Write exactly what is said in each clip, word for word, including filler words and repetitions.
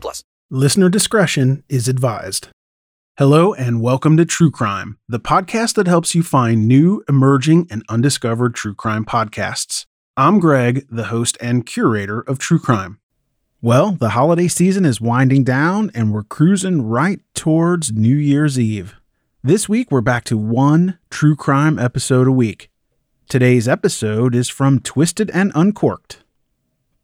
plus. Listener discretion is advised. Hello and welcome to True Crime, the podcast that helps you find new, emerging, and undiscovered true crime podcasts. I'm Greg, the host and curator of True Crime. Well, the holiday season is winding down and we're cruising right towards New Year's Eve. This week, we're back to one true crime episode a week. Today's episode is from Twisted and Uncorked.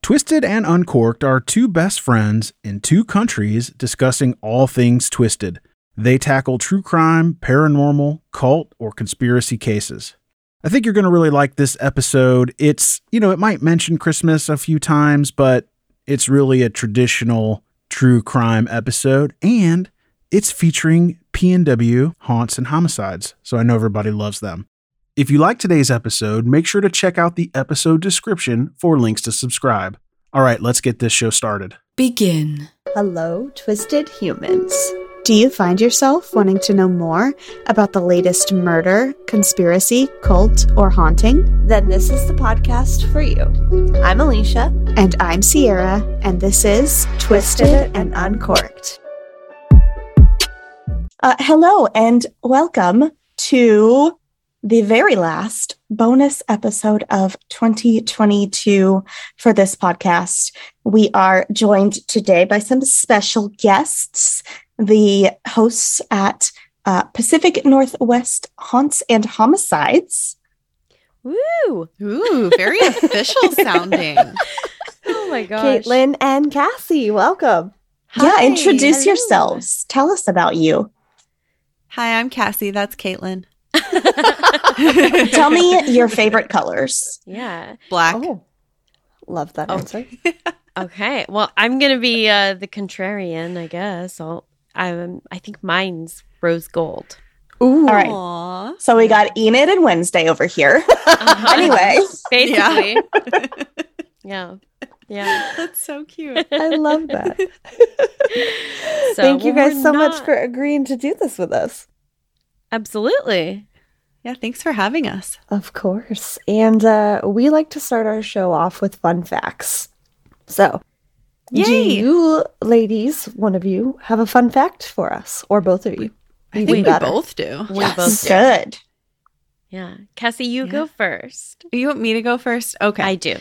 Twisted and Uncorked are two best friends in two countries discussing all things twisted. They tackle true crime, paranormal, cult, or conspiracy cases. I think you're going to really like this episode. It's, you know, it might mention Christmas a few times, but it's really a traditional true crime episode, and it's featuring P and W Haunts and Homicides, so I know everybody loves them. If you like today's episode, make sure to check out the episode description for links to subscribe. All right, let's get this show started. Begin. Hello, twisted humans. Do you find yourself wanting to know more about the latest murder, conspiracy, cult, or haunting? Then this is the podcast for you. I'm Alicia. And I'm Sierra. And this is Twisted, Twisted and Uncorked. Uh, hello and welcome to the very last bonus episode of twenty twenty-two for this podcast. We are joined today by some special guests. The hosts at uh, Pacific Northwest Haunts and Homicides. Woo! Ooh, very official sounding. Oh my gosh. Caitlin and Cassie, welcome. Hi, yeah, introduce hello. yourselves. Tell us about you. Hi, I'm Cassie. That's Caitlin. Tell me your favorite colors. Yeah. Black. Oh, love that oh. answer. Okay. Well, I'm going to be uh, the contrarian, I guess. I'll. Um, I think mine's rose gold. Ooh. All right. Aww. So we got Enid and Wednesday over here. Uh-huh. Anyway. Basically. Yeah. Yeah. That's so cute. I love that. So, Thank you guys so not... much for agreeing to do this with us. Absolutely. Yeah. Thanks for having us. Of course. And uh, we like to start our show off with fun facts. So. Yay. Do you ladies, one of you, have a fun fact for us? Or both of you? I think we both do. We yes. both do. Good. Yeah. Cassie, you yeah. go first. You want me to go first? Okay. I do.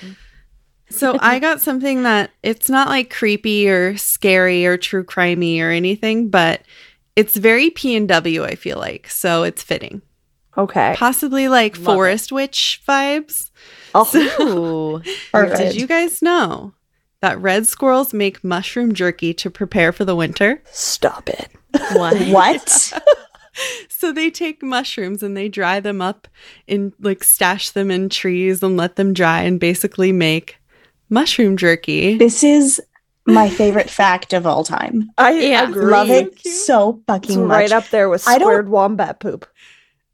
So I got something that it's not like creepy or scary or true crimey or anything, but it's very P and W, I feel like. So it's fitting. Okay. Possibly like Love forest it. witch vibes. Oh. So, right. Did you guys know that red squirrels make mushroom jerky to prepare for the winter? Stop it. What? What? So they take mushrooms and they dry them up and like stash them in trees and let them dry and basically make mushroom jerky. This is my favorite fact of all time. I yeah. agree. Love it so fucking it's much. Right up there with squared wombat poop.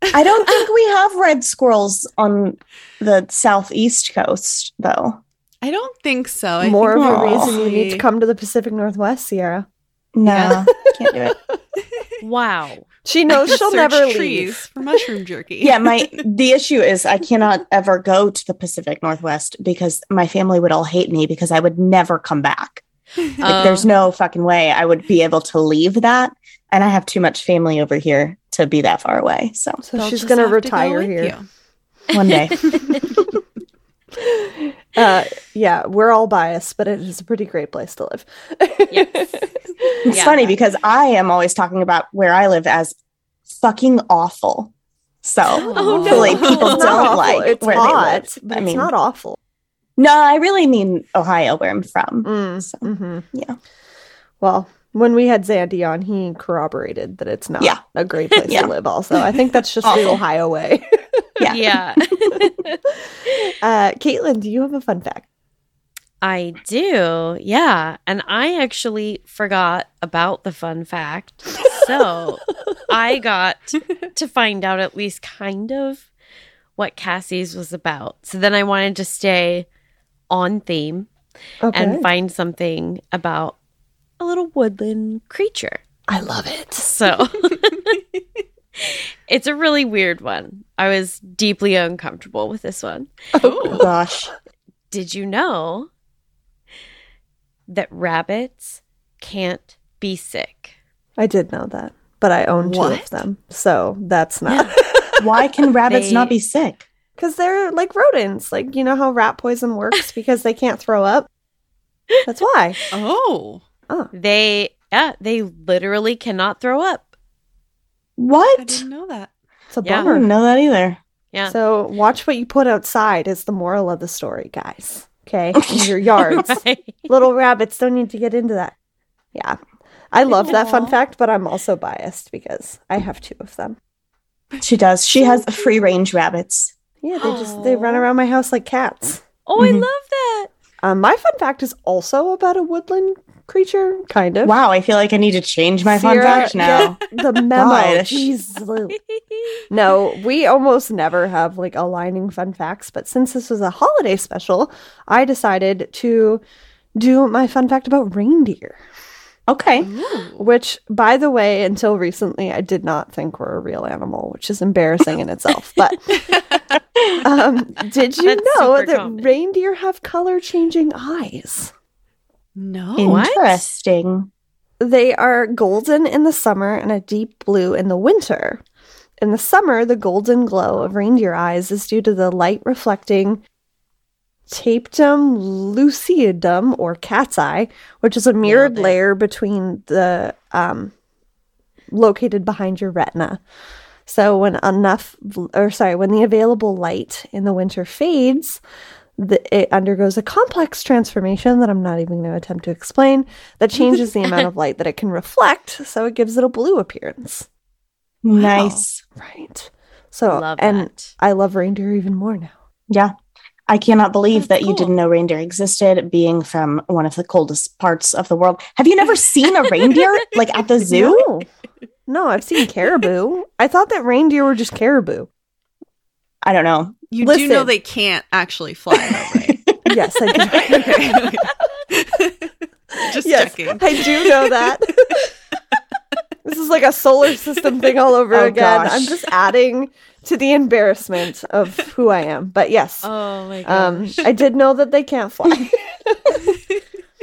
I don't think we have red squirrels on the southeast coast, though. I don't think so. I More think of a reason you need to come to the Pacific Northwest, Sierra. No, yeah. Can't do it. Wow. She knows she'll never trees leave for mushroom jerky. Yeah, my the issue is I cannot ever go to the Pacific Northwest because my family would all hate me because I would never come back. Like, um, there's no fucking way I would be able to leave that, and I have too much family over here to be that far away. So, so she's gonna retire go here you. one day. Uh, yeah, we're all biased, but it is a pretty great place to live. Yes. It's yeah. funny because I am always talking about where I live as fucking awful. So oh, hopefully no. people it's don't like it's where hot, they live. But I mean, it's not awful. No, I really mean Ohio, where I'm from. Mm, so, mm-hmm. Yeah. Well, when we had Zandy on, he corroborated that it's not yeah. a great place yeah. to live also. I think that's just the Ohio way. Yeah. yeah. uh, Caitlin, do you have a fun fact? I do. Yeah. And I actually forgot about the fun fact. So I got to find out at least kind of what Cassie's was about. So then I wanted to stay on theme okay. and find something about a little woodland creature. I love it. So it's a really weird one. I was deeply uncomfortable with this one. Oh, gosh. Did you know that rabbits can't be sick? I did know that, but I own two what? of them. So that's not. Why can rabbits they... not be sick? Because they're like rodents. Like, you know how rat poison works because they can't throw up? That's why. Oh. Oh. They yeah, they literally cannot throw up. What? I didn't know that. It's a yeah. bummer. I didn't know that either. Yeah. So watch what you put outside is the moral of the story, guys. Okay? In your yards. Right. Little rabbits don't need to get into that. Yeah. I love Aww. that fun fact, but I'm also biased because I have two of them. She does. She has free range rabbits. Yeah, they Aww. just they run around my house like cats. Oh, mm-hmm. I love that. Um, my fun fact is also about a woodland creature, kind of. Wow, I feel like I need to change my Sierra, fun fact now. The, the memo. Jesus. No, we almost never have like aligning fun facts, but since this was a holiday special, I decided to do my fun fact about reindeer. Okay. Ooh. Which, by the way, until recently, I did not think were a real animal, which is embarrassing in itself. But um, did you That's know that common. reindeer have color-changing eyes? No. Interesting. What? They are golden in the summer and a deep blue in the winter. In the summer, the golden glow of reindeer eyes is due to the light reflecting tapetum lucidum, or cat's eye, which is a mirrored layer between the um located behind your retina. So when enough or sorry when the available light in the winter fades, the, it undergoes a complex transformation that I'm not even going to attempt to explain that changes the amount of light that it can reflect, so it gives it a blue appearance. Nice. Wow. Right. So love and that. I love reindeer even more now. Yeah, I cannot believe That's that cool. you didn't know reindeer existed, being from one of the coldest parts of the world. Have you never seen a reindeer, like, at the zoo? No. no, I've seen caribou. I thought that reindeer were just caribou. I don't know. You Listen. do know they can't actually fly, though, right? Yes, I do. Just yes, checking. I do know that. This is like a solar system thing all over oh, again. Gosh. I'm just adding to the embarrassment of who I am. But yes, oh my gosh. Um, I did know that they can't fly.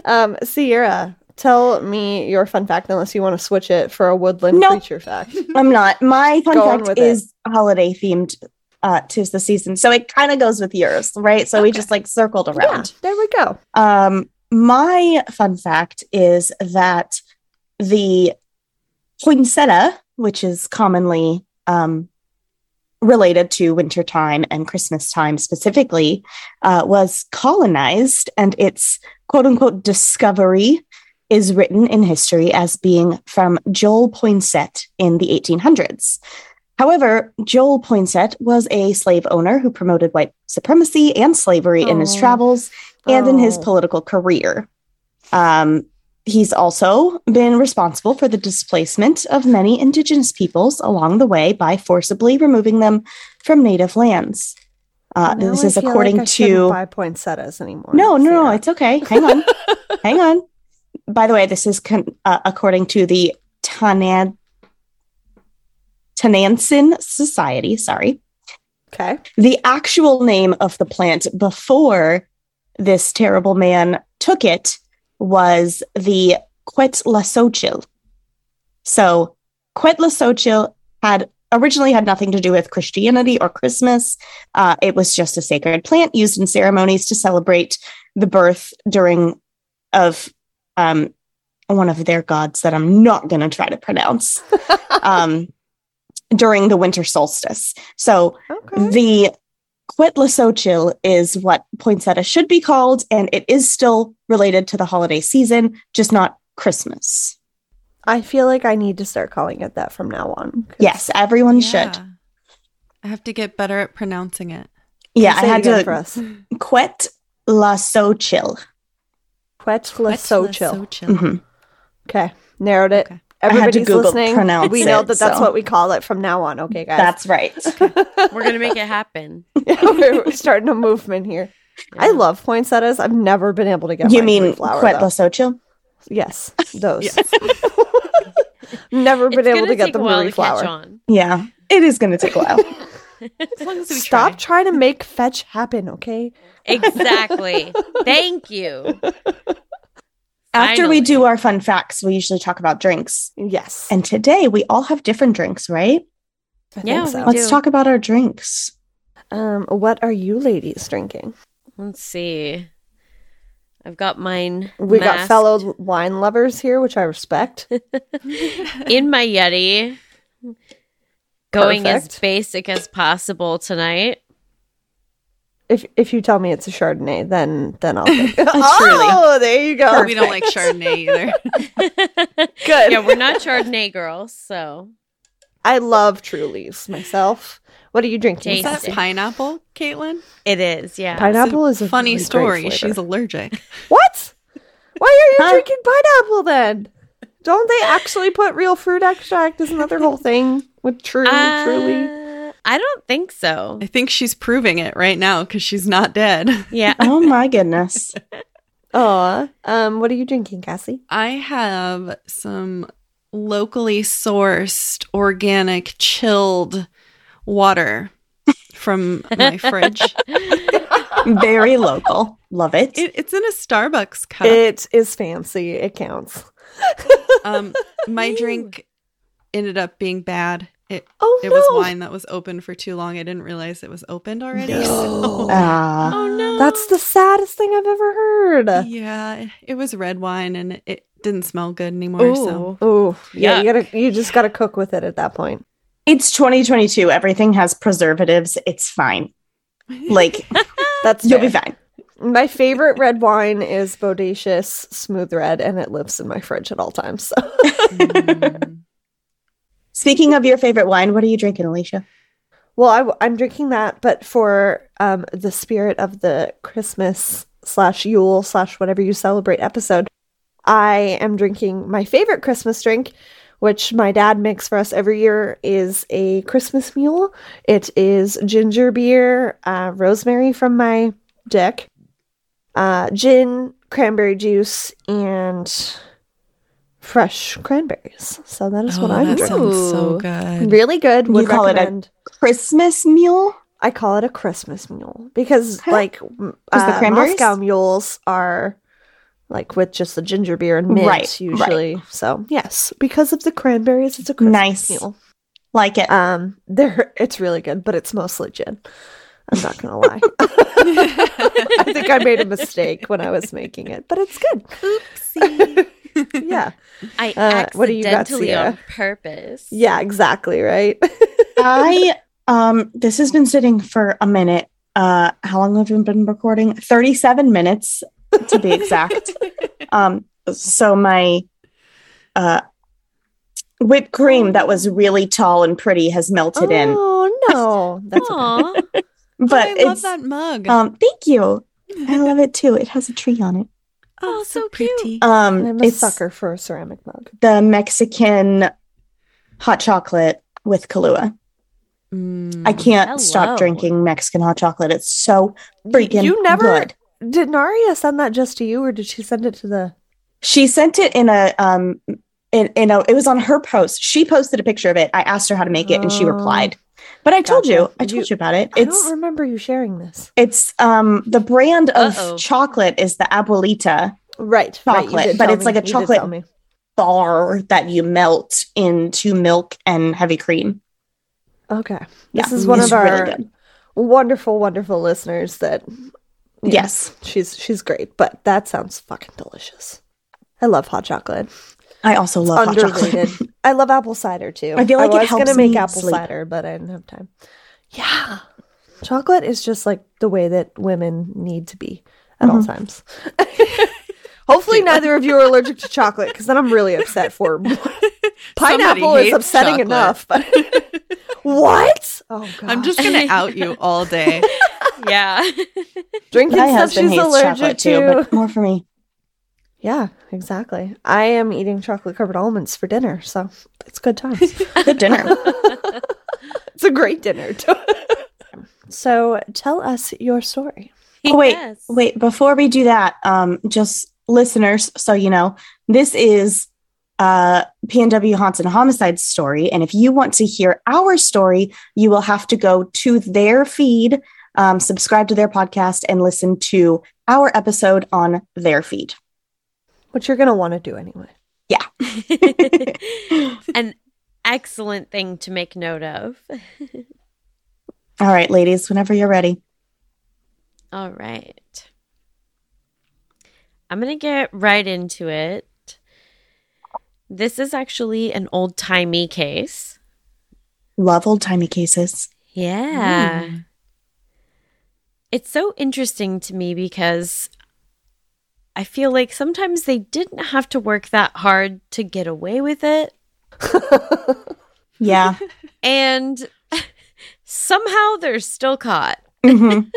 um, Sierra, tell me your fun fact, unless you want to switch it for a woodland nope, creature fact. I'm not. My fun Go fact is it. holiday themed. Uh, 'tis the season. So it kind of goes with yours, right? So okay. we just like circled around. Yeah, there we go. Um, my fun fact is that the poinsettia, which is commonly um, related to wintertime and Christmas time specifically, uh, was colonized, and its quote-unquote discovery is written in history as being from Joel Poinsett in the eighteen hundreds. However, Joel Poinsett was a slave owner who promoted white supremacy and slavery oh. in his travels and oh. in his political career. Um He's also been responsible for the displacement of many indigenous peoples along the way by forcibly removing them from native lands. Uh, this I is according like I to. Buy poinsettias anymore? No, no, no, it's okay. Hang on, hang on. By the way, this is con- uh, according to the Tanan Tanan Society. Sorry. Okay. The actual name of the plant before this terrible man took it was the Quetzalcoatl. So Quetzalcoatl had originally had nothing to do with Christianity or Christmas. Uh, it was just a sacred plant used in ceremonies to celebrate the birth during of um, one of their gods that I'm not going to try to pronounce um, during the winter solstice. So okay. the Quetzalcoatl is what poinsettia should be called, and it is still related to the holiday season, just not Christmas. I feel like I need to start calling it that from now on. Yes, everyone yeah. should. I have to get better at pronouncing it. Yeah, I had to. For us. Quetzalcoatl. Quetzalcoatl. Mm-hmm. Okay, narrowed it. Okay. Everybody's listening. We know that that's so. What we call it from now on. Okay, guys. That's right. Okay. We're going to make it happen. We're starting a movement here. Yeah. I love poinsettias. I've never been able to get you mean Quetzalcoatl? Yes, those. Yes. Never been able to get the Marie flower. Yeah, it is going to take a while. As long as we Stop try. trying to make fetch happen, okay? Exactly. Thank you. After Finally. we do our fun facts, we usually talk about drinks. Yes. And today we all have different drinks, right? I yeah, think so. Let's do. talk about our drinks. Um, what are you ladies drinking? Let's see. I've got mine We masked. got fellow wine lovers here, which I respect. In my Yeti. Going Perfect. as basic as possible tonight. If if you tell me it's a Chardonnay, then then I'll think. Oh, there you go. Perfect. We don't like Chardonnay either. Good. Yeah, we're not Chardonnay girls, so. I love True Leaves myself. What are you drinking? Is that pineapple, Caitlin? It is, yeah. Pineapple is a funny really story. She's allergic. What? Why are you drinking pineapple then? Don't they actually put real fruit extract? Isn't that their whole thing with True, uh, Truly? I don't think so. I think she's proving it right now because she's not dead. Yeah. Oh my goodness. Aw. Um, what are you drinking, Cassie? I have some locally sourced, organic, chilled water from my fridge. Very local. Love it. it. It's in a Starbucks cup. It is fancy. It counts. um, my drink ended up being bad. It oh, it no. was wine that was open for too long. I didn't realize it was opened already. No. So. Uh, oh no! That's the saddest thing I've ever heard. Yeah, it, it was red wine, and it didn't smell good anymore. Ooh. So, oh yeah, you gotta you just gotta cook with it at that point. It's twenty twenty-two. Everything has preservatives. It's fine. Like that's you'll fair. be fine. My favorite red wine is Bodacious Smooth Red, and it lives in my fridge at all times. So. mm. Speaking of your favorite wine, what are you drinking, Alicia? Well, I w- I'm drinking that, but for um, the spirit of the Christmas slash Yule slash whatever you celebrate episode, I am drinking my favorite Christmas drink, which my dad makes for us every year, is a Christmas mule. It is ginger beer, uh, rosemary from my deck. Uh, gin, cranberry juice, and fresh cranberries. So that is oh, what I'm that drinking. Sounds so good. Really good. Would you call recommend. It a Christmas mule? I call it a Christmas mule because, okay. like, uh, the Moscow mules are like with just the ginger beer and mint right, usually. Right. So yes, because of the cranberries, it's a Christmas nice. mule. Like it. Um, there, it's really good, but it's mostly gin. I'm not going to lie. I think I made a mistake when I was making it, but it's good. Oopsie. Yeah. I uh, accidentally what do you got, Sierra? On purpose. Yeah, exactly, right? I, um, this has been sitting for a minute. Uh, how long have we been recording? thirty-seven minutes, to be exact. Um, so my uh, whipped cream that was really tall and pretty has melted oh, in. Oh, no. That's Aww. Okay. But oh, I love that mug. Um, thank you. I love it too. It has a tree on it. Oh, so, so pretty. Um, I'm a sucker for a ceramic mug. The Mexican hot chocolate with Kahlua. Mm, I can't hello. stop drinking Mexican hot chocolate. It's so freaking you never, good. Did Naria send that just to you, or did she send it to the? She sent it in a um in in a. It was on her post. She posted a picture of it. I asked her how to make it, oh. and she replied. But I told gotcha. you, I told you, you about it. It's, I don't remember you sharing this. It's um the brand of Uh-oh. chocolate is the Abuelita right chocolate, right, but it's me. like a chocolate bar that you melt into milk and heavy cream. Okay. This yeah, is one of our really wonderful, wonderful listeners that... Yes. Know, she's she's great, but that sounds fucking delicious. I love hot chocolate. I also love Underrated. hot chocolate. I love apple cider, too. I feel like I was it helps gonna make apple sleep. cider, but I didn't have time. Yeah. Chocolate is just like the way that women need to be at mm-hmm. all times. Hopefully neither of you are allergic to chocolate, because then I'm really upset for pineapple is upsetting chocolate. enough. But what? Oh god! I'm just gonna out you all day. Yeah, drinking My stuff she's allergic to. Too, but more for me. Yeah, exactly. I am eating chocolate covered almonds for dinner, so it's good times. Good dinner. It's a great dinner. So tell us your story. Oh, wait, yes. wait. Before we do that, um, just. Listeners, so you know, this is uh, P N W Haunts and Homicides story. And if you want to hear our story, you will have to go to their feed, um, subscribe to their podcast, and listen to our episode on their feed. Which you're going to want to do anyway. Yeah. An excellent thing to make note of. All right, ladies, whenever you're ready. All right. I'm going to get right into it. This is actually an old-timey case. Love old-timey cases. Yeah. Mm. It's so interesting to me because I feel like sometimes they didn't have to work that hard to get away with it. Yeah. And somehow they're still caught. Mm-hmm.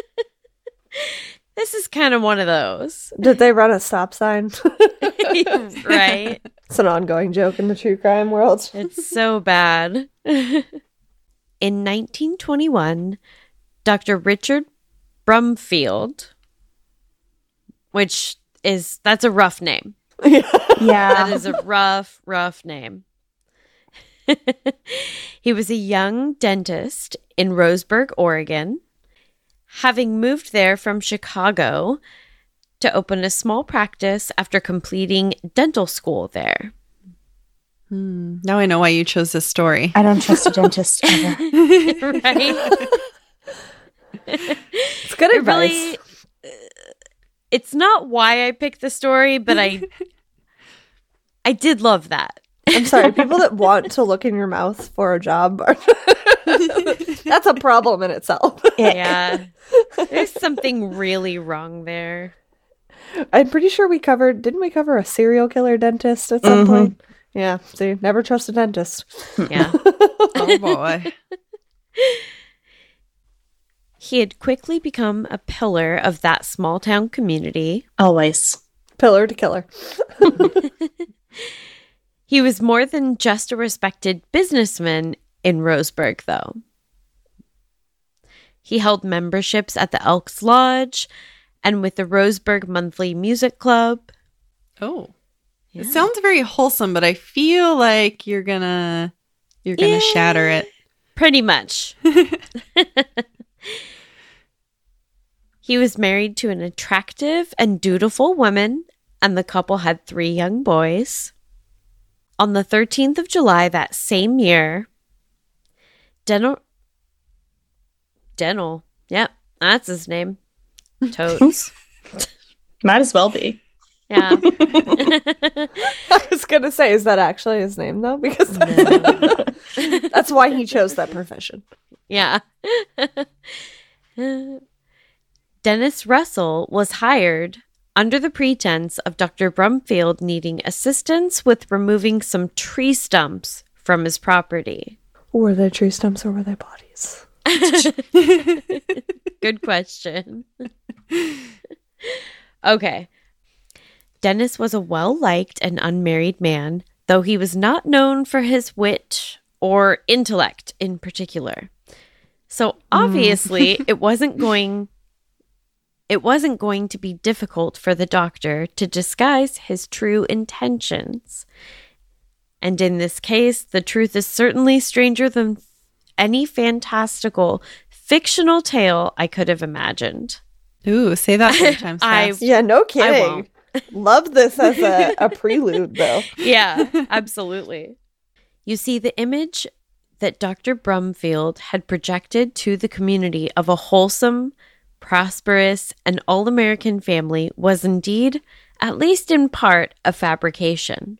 This is kind of one of those. Did they run a stop sign? Right. It's an ongoing joke in the true crime world. It's so bad. In nineteen twenty-one, Doctor Richard Brumfield, which is, that's a rough name. Yeah. That is a rough, rough name. He was a young dentist in Roseburg, Oregon. Having moved there from Chicago to open a small practice after completing dental school there. Hmm. Now I know why you chose this story. I don't trust a dentist ever. Right? It's good advice. It really, it's not why I picked the story, but I, I did love that. I'm sorry, people that want to look in your mouth for a job are that's a problem in itself. Yeah. There's something really wrong there. I'm pretty sure we covered didn't we cover a serial killer dentist at some mm-hmm. point? Yeah. See, never trust a dentist. Yeah. Oh boy. He had quickly become a pillar of that small town community. Always. Pillar to killer. He was more than just a respected businessman in Roseburg, though. He held memberships at the Elks Lodge and with the Roseburg Monthly Music Club. Oh. Yeah. It sounds very wholesome, but I feel like you're gonna you're gonna yeah, shatter it. Pretty much. He was married to an attractive and dutiful woman, and the couple had three young boys. On the thirteenth of July that same year, Dental, Dental, yep, that's his name, Totes. Might as well be. Yeah. I was going to say, is that actually his name, though? Because that's, that's why he chose that profession. Yeah. Dennis Russell was hired under the pretense of Doctor Brumfield needing assistance with removing some tree stumps from his property. Were they tree stumps or were they bodies? Good question. Okay. Dennis was a well-liked and unmarried man, though he was not known for his wit or intellect in particular. So obviously mm. it wasn't going... It wasn't going to be difficult for the doctor to disguise his true intentions. And in this case, the truth is certainly stranger than any fantastical, fictional tale I could have imagined. Ooh, say that sometimes. I, yeah, no kidding. Love this as a, a prelude, though. Yeah, absolutely. You see, the image that Doctor Brumfield had projected to the community of a wholesome, prosperous, and all-American family was indeed, at least in part, a fabrication.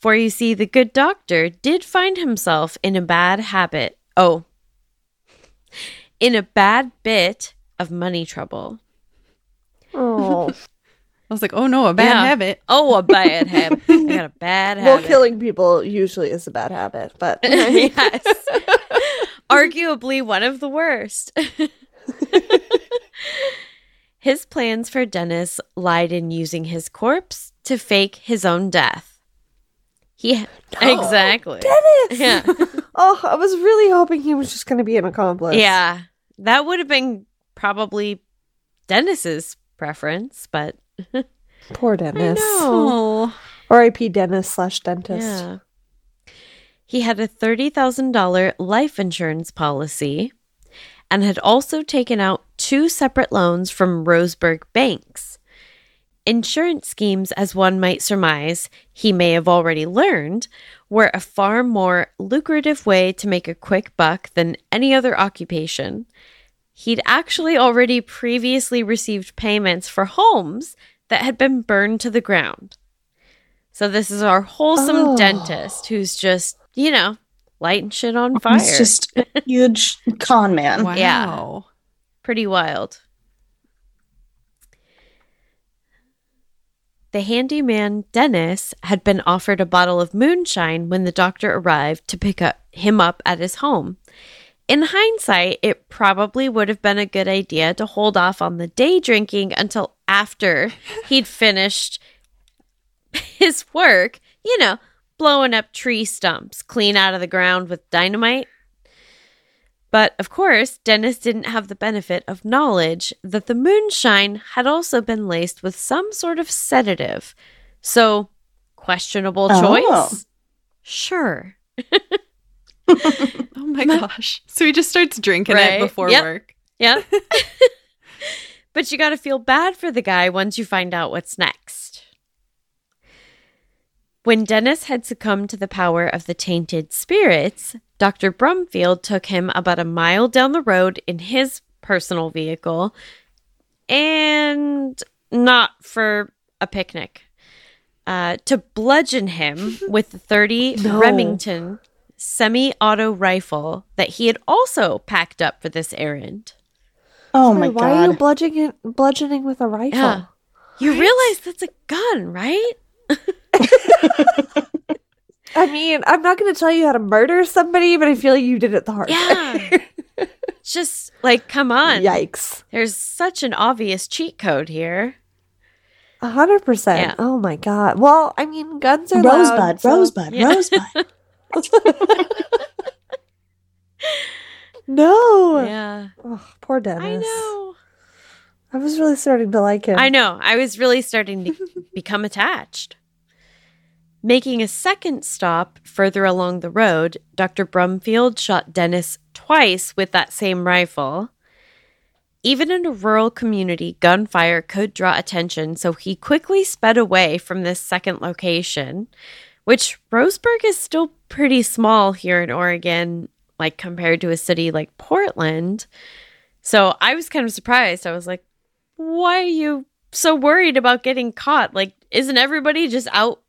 For you see, the good doctor did find himself in a bad habit, oh, in a bad bit of money trouble. Oh. I was like, oh no, a bad yeah. habit. Oh, a bad habit. I got a bad habit. Well, killing people usually is a bad habit, but. Yes. Arguably one of the worst. His plans for Dennis lied in using his corpse to fake his own death. Yeah, oh, exactly. Dennis! Yeah. Oh, I was really hoping he was just going to be an accomplice. Yeah. That would have been probably Dennis's preference, but. Poor Dennis. R I P Dennis slash dentist. Yeah. He had a thirty thousand dollars life insurance policy and had also taken out two separate loans from Roseburg banks. Insurance schemes, as one might surmise, he may have already learned, were a far more lucrative way to make a quick buck than any other occupation. He'd actually already previously received payments for homes that had been burned to the ground. So this is our wholesome oh. dentist who's just, you know, lighting shit on fire. It's just a huge con man. Wow. Yeah. Pretty wild. The handyman, Dennis, had been offered a bottle of moonshine when the doctor arrived to pick up him up at his home. In hindsight, it probably would have been a good idea to hold off on the day drinking until after he'd finished his work, you know, blowing up tree stumps clean out of the ground with dynamite. But, of course, Dennis didn't have the benefit of knowledge that the moonshine had also been laced with some sort of sedative. So, questionable choice? Oh. Sure. Oh, my gosh. So he just starts drinking right? it before yep. work. Yep. But you got to feel bad for the guy once you find out what's next. When Dennis had succumbed to the power of the tainted spirits, Doctor Brumfield took him about a mile down the road in his personal vehicle, and not for a picnic, uh, to bludgeon him with the thirty no. Remington semi-auto rifle that he had also packed up for this errand. Oh Sorry, my why God. Why are you bludgeoning, bludgeoning with a rifle? Yeah. You right? realize that's a gun, right? I mean, I'm not going to tell you how to murder somebody, but I feel like you did it the hard yeah. way. Just like, come on. Yikes. There's such an obvious cheat code here. A hundred percent. Oh, my God. Well, I mean, guns are Rosebud, loud, so. Rosebud, yeah. Rosebud. No. Yeah. Oh, poor Dennis. I know. I was really starting to like him. I know. I was really starting to become attached. Making a second stop further along the road, Doctor Brumfield shot Dennis twice with that same rifle. Even in a rural community, gunfire could draw attention, so he quickly sped away from this second location, which Roseburg is still pretty small here in Oregon, like compared to a city like Portland. So I was kind of surprised. I was like, why are you so worried about getting caught? Like, isn't everybody just out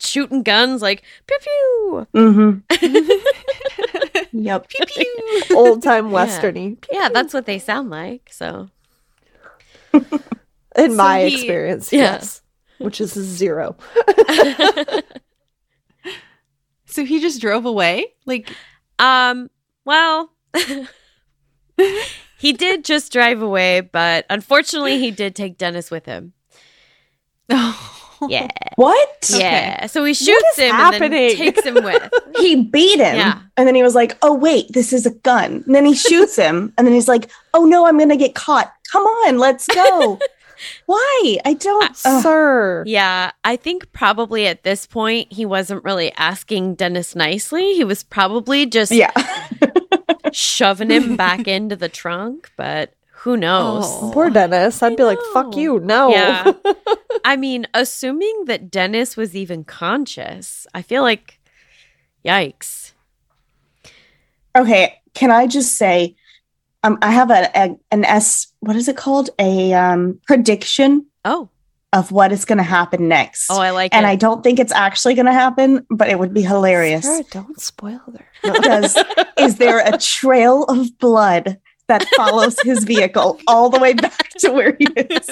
shooting guns like pew pew? Mm-hmm. Yep. Pew pew. Old time westerny. Yeah. yeah, that's what they sound like. So, in so my he, experience, yeah. yes, which is zero. So he just drove away, like, um, well, he did just drive away, but unfortunately, he did take Dennis with him. Oh. Yeah. What? Yeah. Okay. So he shoots him happening? and then takes him with. He beat him. Yeah. And then he was like, oh, wait, this is a gun. And then he shoots him. And then he's like, oh, no, I'm going to get caught. Come on, let's go. Why? I don't, uh, sir. Yeah. I think probably at this point, he wasn't really asking Dennis nicely. He was probably just yeah. shoving him back into the trunk. But who knows? Oh, poor Dennis. I'd I be know. like, fuck you. No. Yeah. I mean, assuming that Dennis was even conscious, I feel like, yikes. Okay, can I just say, um, I have a, a an S, what is it called? A um, prediction. Oh. Of what is going to happen next. Oh, I like and it. And I don't think it's actually going to happen, but it would be hilarious. Sarah, don't spoil her. Because is there a trail of blood that follows his vehicle all the way back to where he is?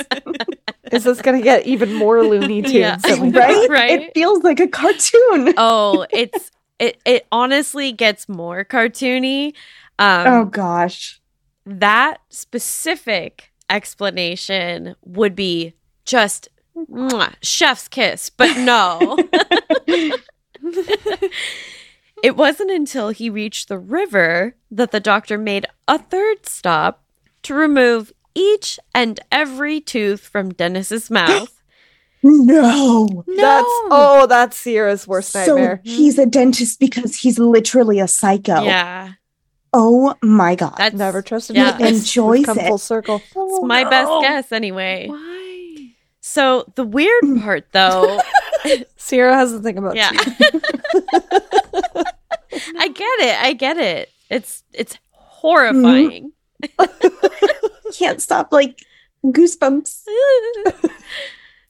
Is this going to get even more Looney Tunes? Yeah. Right? Right? It feels like a cartoon. Oh, it's it, it honestly gets more cartoony. Um, oh, gosh. That specific explanation would be just mwah, chef's kiss, but no. It wasn't until he reached the river that the doctor made a third stop to remove each and every tooth from Dennis's mouth. No. No. That's, oh, that's Sierra's worst so nightmare. He's a dentist because he's literally a psycho. Yeah. Oh my God. That's, Never trusted yeah. me. Enjoys come it. Full circle. Oh, it's my no. best guess anyway. Why? So the weird part, though, Sierra has to think about. Yeah, I get it. I get it. It's it's horrifying. Can't stop like goosebumps.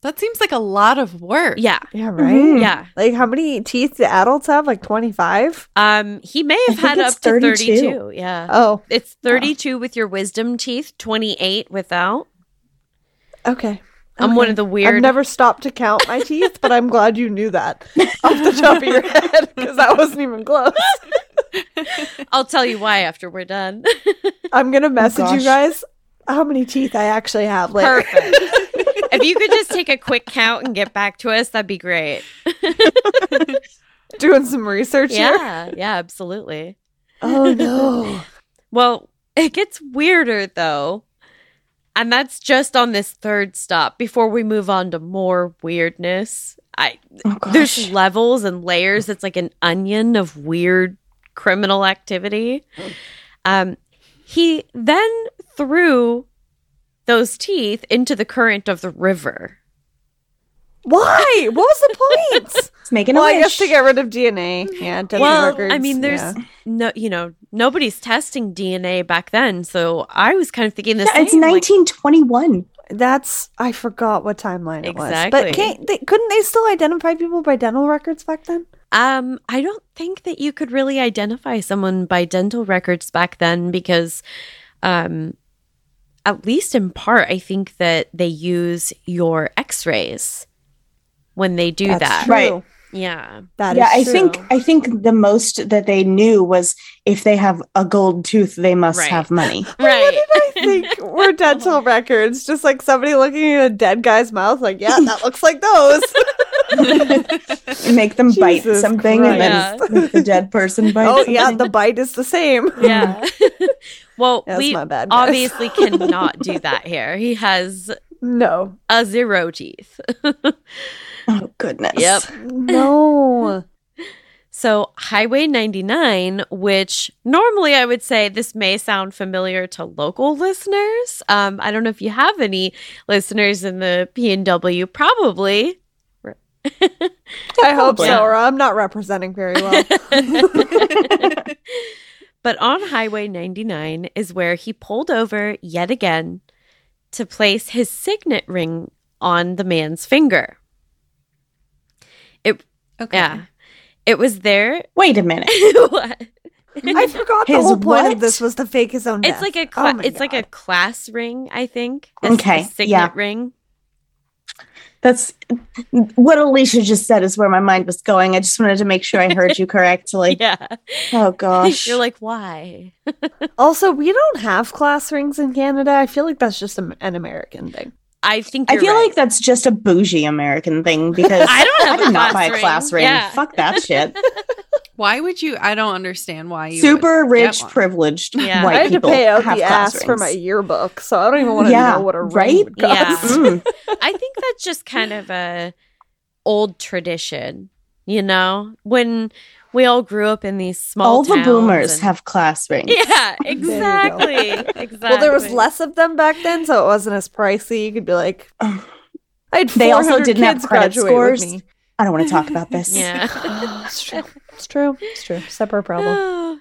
That seems like a lot of work. Yeah. Yeah. Right. Mm-hmm. Yeah. Like how many teeth do adults have? Like twenty-five. Um, he may have had up to thirty-two. thirty-two. Yeah. Oh, it's thirty-two oh. with your wisdom teeth, twenty-eight without. Okay. I'm okay. one of the weird... I've never stopped to count my teeth, but I'm glad you knew that off the top of your head, because that wasn't even close. I'll tell you why after we're done. I'm going to message oh, you guys how many teeth I actually have later. Perfect. If you could just take a quick count and get back to us, that'd be great. Doing some research yeah, here? Yeah, absolutely. Oh, no. Well, it gets weirder, though. And that's just on this third stop before we move on to more weirdness. I oh, there's levels and layers. It's like an onion of weird criminal activity. Um, he then threw those teeth into the current of the river. Why? What was the point? It's making a well, wish. I guess to get rid of D N A. Yeah, dental well, records. I mean, there's yeah. no, you know, nobody's testing D N A back then, so I was kind of thinking this. Yeah, it's nineteen twenty-one. Like, that's I forgot what timeline exactly. it was. But can't they, couldn't they still identify people by dental records back then? Um, I don't think that you could really identify someone by dental records back then because, um, at least in part, I think that they use your X-rays. When they do That's that. Right. Yeah. That yeah, is I true. think I think the most that they knew was if they have a gold tooth, they must right. have money. Right. What did I think were dental records? Just like somebody looking at a dead guy's mouth, like, yeah, that looks like those. Make them Jesus bite something Christ. And then yeah. the dead person bite. Oh, something. Yeah, the bite is the same. Yeah. Well, yeah, we bad, obviously cannot do that here. He has no a zero teeth. Oh, goodness. Yep. No. So Highway ninety-nine, which normally I would say this may sound familiar to local listeners. Um, I don't know if you have any listeners in the P N W, probably. I hope so, or I'm not representing very well. But on Highway ninety-nine is where he pulled over yet again to place his signet ring on the man's finger. It, okay. Yeah. It was there. Wait a minute. I forgot his the whole point what? Of this was to fake his own death. It's like a cla- oh it's God. Like a class ring, I think. It's okay. A signet yeah. ring. That's what Alicia just said is where my mind was going. I just wanted to make sure I heard you correctly. Yeah. Oh, gosh. You're like, why? Also, we don't have class rings in Canada. I feel like that's just an American thing. I think I feel right. like that's just a bougie American thing because I don't have I did a not buy a class ring. Yeah. Fuck that shit. Why would you? I don't understand why you super rich, privileged yeah. white people. I had people to pay out the ass rings. For my yearbook, so I don't even want to yeah, know what a ring right? would cost. Yeah. Mm. I think that's just kind of a old tradition, you know, when we all grew up in these small all towns. All the boomers and... have class rings. Yeah, exactly. exactly. Well, there was less of them back then, so it wasn't as pricey. You could be like, oh. I had four hundred they also didn't kids have credit scores. I don't want to talk about this. Yeah. Oh, it's true. It's true. It's true. Separate problem.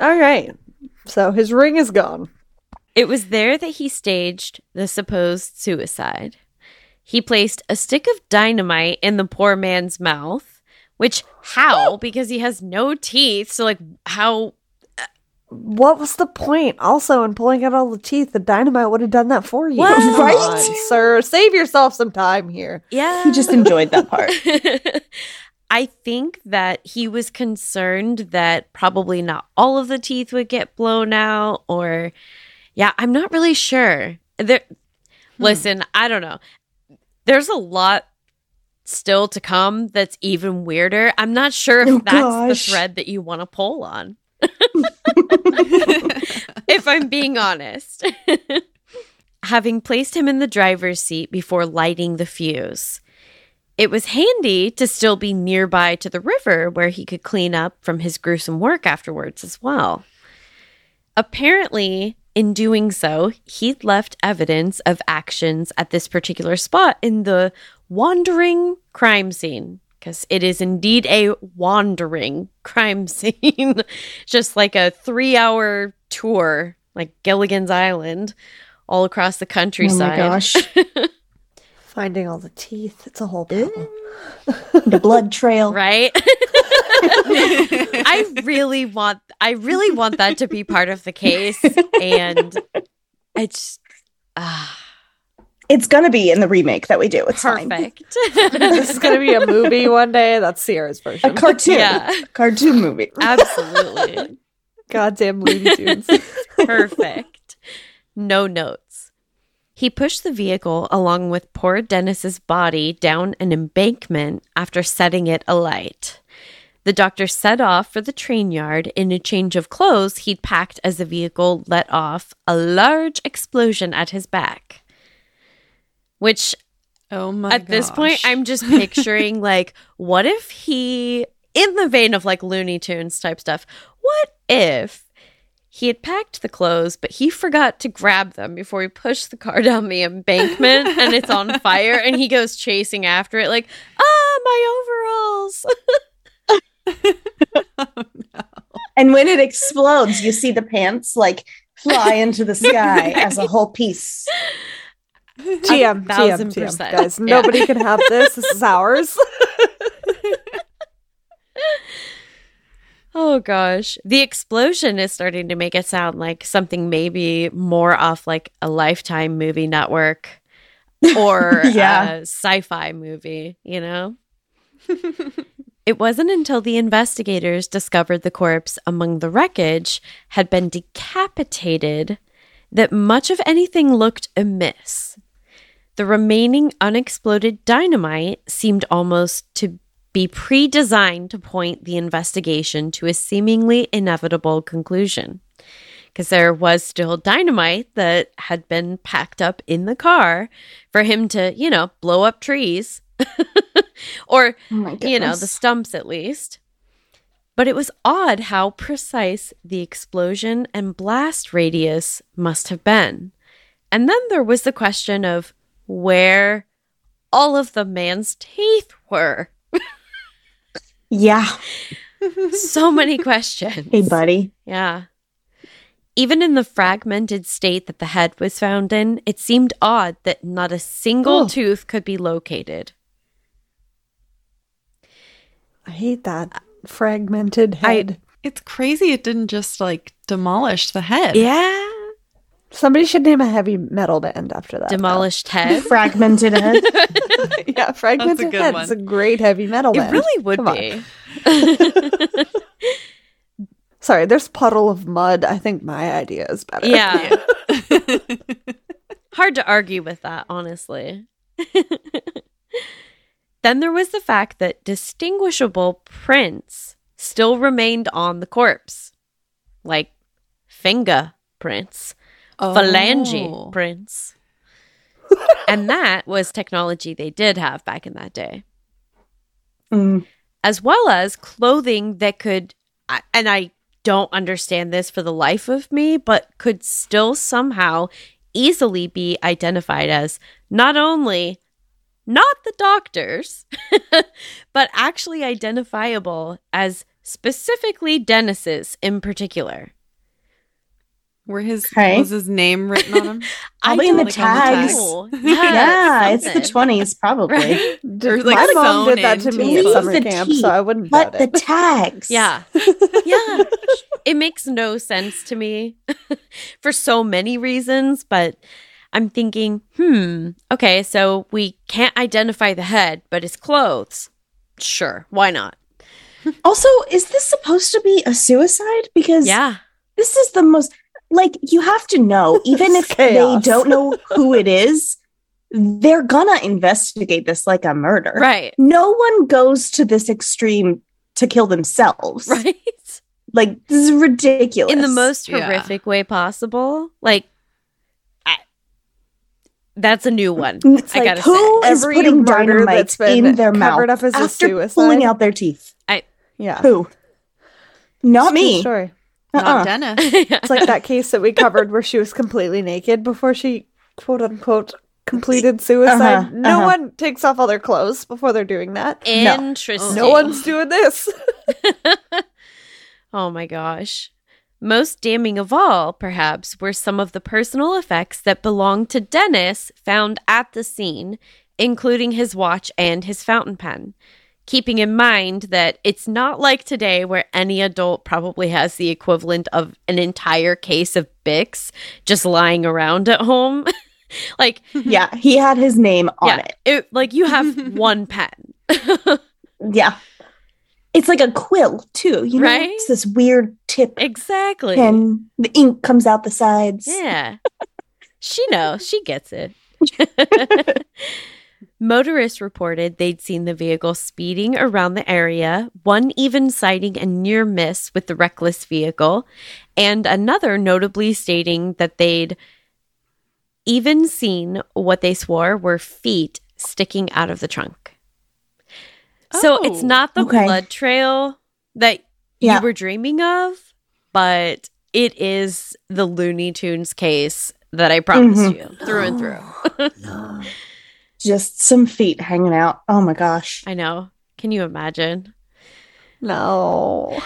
All right. So his ring is gone. It was there that he staged the supposed suicide. He placed a stick of dynamite in the poor man's mouth, which how? Because he has no teeth. So, like, how? What was the point? Also, in pulling out all the teeth, the dynamite would have done that for you. What? Right? On, sir, save yourself some time here. Yeah. He just enjoyed that part. I think that he was concerned that probably not all of the teeth would get blown out or... Yeah, I'm not really sure. There, hmm. Listen, I don't know. There's a lot still to come that's even weirder. I'm not sure if oh, that's gosh. the thread that you want to pull on. If I'm being honest. Having placed him in the driver's seat before lighting the fuse, it was handy to still be nearby to the river where he could clean up from his gruesome work afterwards as well. Apparently... In doing so, he'd left evidence of actions at this particular spot in the wandering crime scene, because it is indeed a wandering crime scene, just like a three-hour tour, like Gilligan's Island, all across the countryside. Oh my gosh. Finding all the teeth, it's a whole problem. The blood trail. Right? I really want I really want that to be part of the case, and it's uh, it's going to be in the remake that we do. It's perfect. This is going to be a movie one day. That's Sierra's version. A cartoon. Yeah. A cartoon movie. Absolutely. Goddamn Looney Tunes. Perfect. No notes. He pushed the vehicle along with poor Dennis's body down an embankment after setting it alight. The doctor set off for the train yard in a change of clothes he'd packed as the vehicle let off a large explosion at his back. Which, oh my at gosh. this point, I'm just picturing, like, what if he, in the vein of, like, Looney Tunes type stuff, what if he had packed the clothes, but he forgot to grab them before he pushed the car down the embankment and it's on fire and he goes chasing after it like, ah, my overalls! Oh, no. And when it explodes, you see the pants like fly into the sky right. as a whole piece. T M, T M, T M, guys. Yeah. Nobody can have this. This is ours. Oh gosh, the explosion is starting to make it sound like something maybe more off like a Lifetime movie network or yeah. a sci-fi movie. You know. It wasn't until the investigators discovered the corpse among the wreckage had been decapitated that much of anything looked amiss. The remaining unexploded dynamite seemed almost to be pre-designed to point the investigation to a seemingly inevitable conclusion, because there was still dynamite that had been packed up in the car for him to, you know, blow up trees. Or, oh you know, the stumps at least. But it was odd how precise the explosion and blast radius must have been. And then there was the question of where all of the man's teeth were. Yeah. So many questions. Hey, buddy. Yeah. Even in the fragmented state that the head was found in, it seemed odd that not a single oh. tooth could be located. I hate that fragmented head. I, it's crazy it didn't just, like, demolish the head. Yeah. Somebody should name a heavy metal band after that. Demolished though. Head? Fragmented head. Yeah, fragmented head. One. It's a great heavy metal it band. It really would Come be. Sorry, there's puddle of mud. I think my idea is better. Yeah. Hard to argue with that, honestly. Then there was the fact that distinguishable prints still remained on the corpse, like fingerprints, oh. phalange prints. And that was technology they did have back in that day. Mm. As well as clothing that could, and I don't understand this for the life of me, but could still somehow easily be identified as not only not the doctor's, but actually identifiable as specifically Dennis's in particular. Were his okay. was his name written on him? Probably in the like tags. The tags. Yeah, yeah, it's the twenties probably. Right? Did, like, my mom did that to me at summer camp, tea, so I wouldn't doubt it. But the tags. Yeah. Yeah. It makes no sense to me for so many reasons, but I'm thinking, hmm, okay, so we can't identify the head, but his clothes. Sure, why not? Also, is this supposed to be a suicide? Because yeah. this is the most... Like, you have to know, even if chaos. They don't know who it is, they're gonna investigate this like a murder. Right. No one goes to this extreme to kill themselves. Right. Like, this is ridiculous. In the most horrific yeah. way possible. Like, I, that's a new one. It's I like, gotta who say. Is Every putting dynamite that's been in their mouth up as after a suicide? Pulling out their teeth? I, yeah. Who? Not it's me. Sure. Not uh-uh. Dennis. It's like that case that we covered where she was completely naked before she, quote unquote, completed suicide. Uh-huh, no uh-huh. one takes off all their clothes before they're doing that. Interesting. No, no one's doing this. Oh my gosh. Most damning of all, perhaps, were some of the personal effects that belonged to Dennis found at the scene, including his watch and his fountain pen. Keeping in mind that it's not like today where any adult probably has the equivalent of an entire case of Bics just lying around at home. Like, yeah, he had his name on yeah, it. it. Like, you have one pen. Yeah. It's like a quill, too. You know? Right? It's this weird tip. Exactly. And the ink comes out the sides. Yeah. She knows. She gets it. Motorists reported they'd seen the vehicle speeding around the area, one even citing a near miss with the reckless vehicle, and another notably stating that they'd even seen what they swore were feet sticking out of the trunk. Oh, so it's not the okay. blood trail that yeah. you were dreaming of, but it is the Looney Tunes case that I promised mm-hmm. you through and through. No. Just some feet hanging out. Oh, my gosh. I know. Can you imagine? No.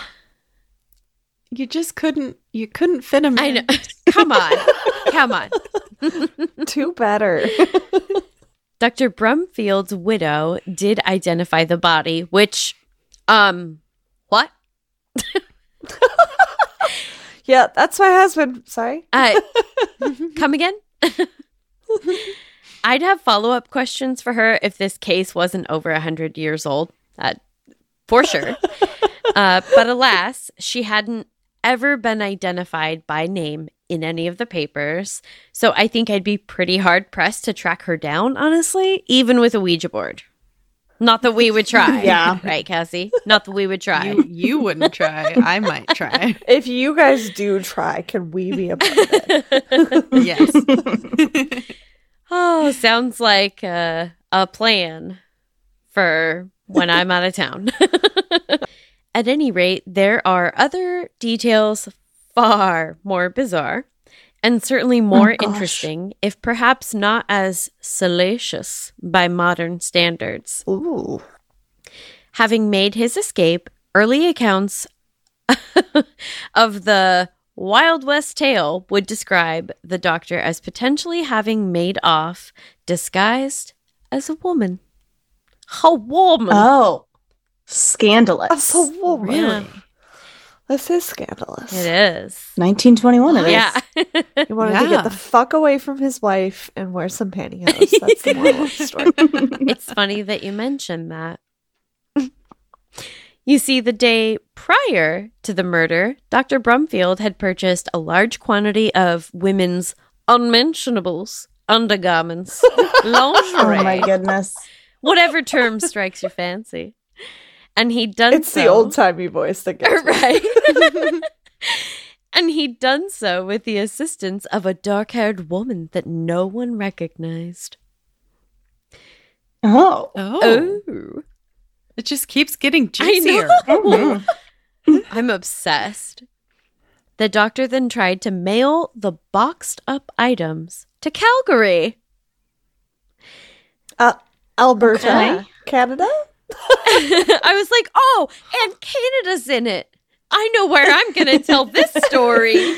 You just couldn't, you couldn't fit them in. I know. Come on. Come on. Two better. Doctor Brumfield's widow did identify the body, which, um, what? Yeah, that's my husband. Sorry. Uh, come again? I'd have follow-up questions for her if this case wasn't over one hundred years old, uh, for sure. Uh, but alas, she hadn't ever been identified by name in any of the papers, so I think I'd be pretty hard-pressed to track her down, honestly, even with a Ouija board. Not that we would try. Yeah. Right, Cassie? Not that we would try. You, you wouldn't try. I might try. If you guys do try, can we be about it? Yes. Oh, sounds like uh, a plan for when I'm out of town. At any rate, there are other details far more bizarre and certainly more oh, interesting, if perhaps not as salacious by modern standards. Ooh. Having made his escape, early accounts of the Wild West tale would describe the doctor as potentially having made off disguised as a woman. A woman. Oh, scandalous. A woman. Really? This is scandalous. It is. nineteen twenty-one it yeah. is. Yeah. He wanted yeah. to get the fuck away from his wife and wear some pantyhose. That's the moral of the story. It's funny that you mentioned that. You see, the day prior to the murder, Doctor Brumfield had purchased a large quantity of women's unmentionables, undergarments, lingerie. Oh my goodness. Whatever term strikes your fancy. And he'd done it's so. It's the old-timey voice that gets right. And he'd done so with the assistance of a dark-haired woman that no one recognized. Oh. Oh. oh. It just keeps getting juicier. I know. I'm obsessed. The doctor then tried to mail the boxed-up items to Calgary. Uh, Alberta, uh, Canada? I was like, oh, and Canada's in it. I know where I'm going to tell this story.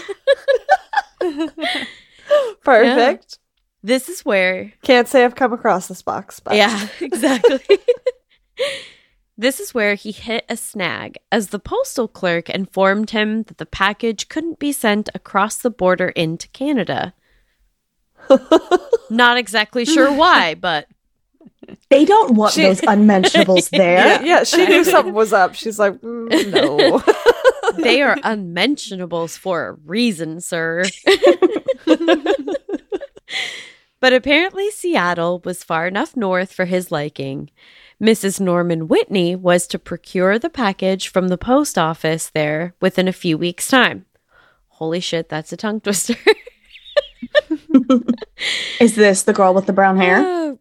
Perfect. Yeah. This is where... Can't say I've come across this box. But... Yeah, exactly. This is where he hit a snag, as the postal clerk informed him that the package couldn't be sent across the border into Canada. Not exactly sure why, but... They don't want she, those unmentionables there. Yeah, yeah, she knew something was up. She's like, mm, no. They are unmentionables for a reason, sir. But apparently Seattle was far enough north for his liking. Missus Norman Whitney was to procure the package from the post office there within a few weeks' time. Holy shit, that's a tongue twister. Is this the girl with the brown hair? Uh,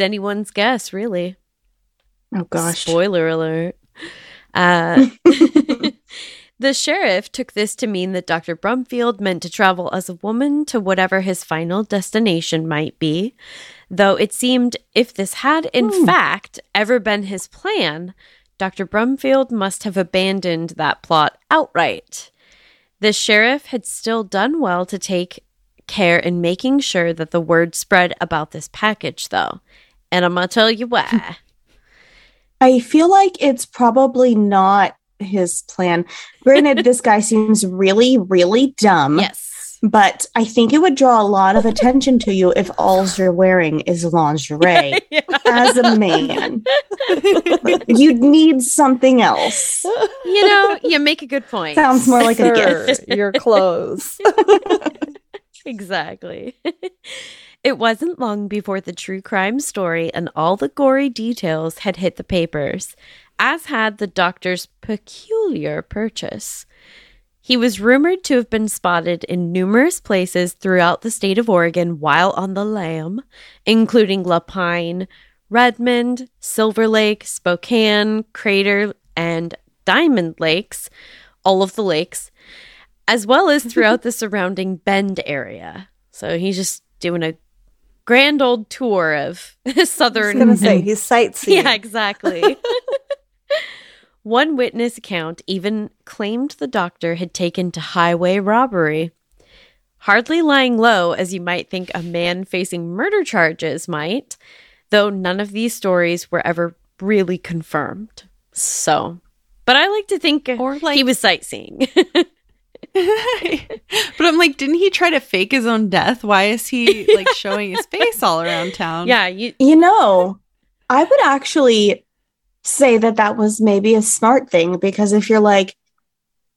anyone's guess, really. Oh gosh. Spoiler alert. Uh, the sheriff took this to mean that Doctor Brumfield meant to travel as a woman to whatever his final destination might be, though it seemed if this had in hmm. fact ever been his plan, Doctor Brumfield must have abandoned that plot outright. The sheriff had still done well to take care in making sure that the word spread about this package, though. And I'm going to tell you why. I feel like it's probably not his plan. Granted, this guy seems really, really dumb. Yes. But I think it would draw a lot of attention to you if all you're wearing is lingerie yeah, yeah. as a man. You'd need something else. You know, you make a good point. Sounds more like sure, a gift. Your clothes. Exactly. It wasn't long before the true crime story and all the gory details had hit the papers, as had the doctor's peculiar purchase. He was rumored to have been spotted in numerous places throughout the state of Oregon while on the lam, including La Pine, Redmond, Silver Lake, Spokane, Crater, and Diamond Lakes, all of the lakes, as well as throughout the surrounding Bend area. So he's just doing a grand old tour of southern... I was going to say, he's sightseeing. Yeah, exactly. One witness account even claimed the doctor had taken to highway robbery. Hardly lying low, as you might think a man facing murder charges might, though none of these stories were ever really confirmed. So, but I like to think or like- he was sightseeing. But I'm like, didn't he try to fake his own death? Why is he like showing his face all around town? Yeah, you you know, I would actually say that that was maybe a smart thing, because if you're like,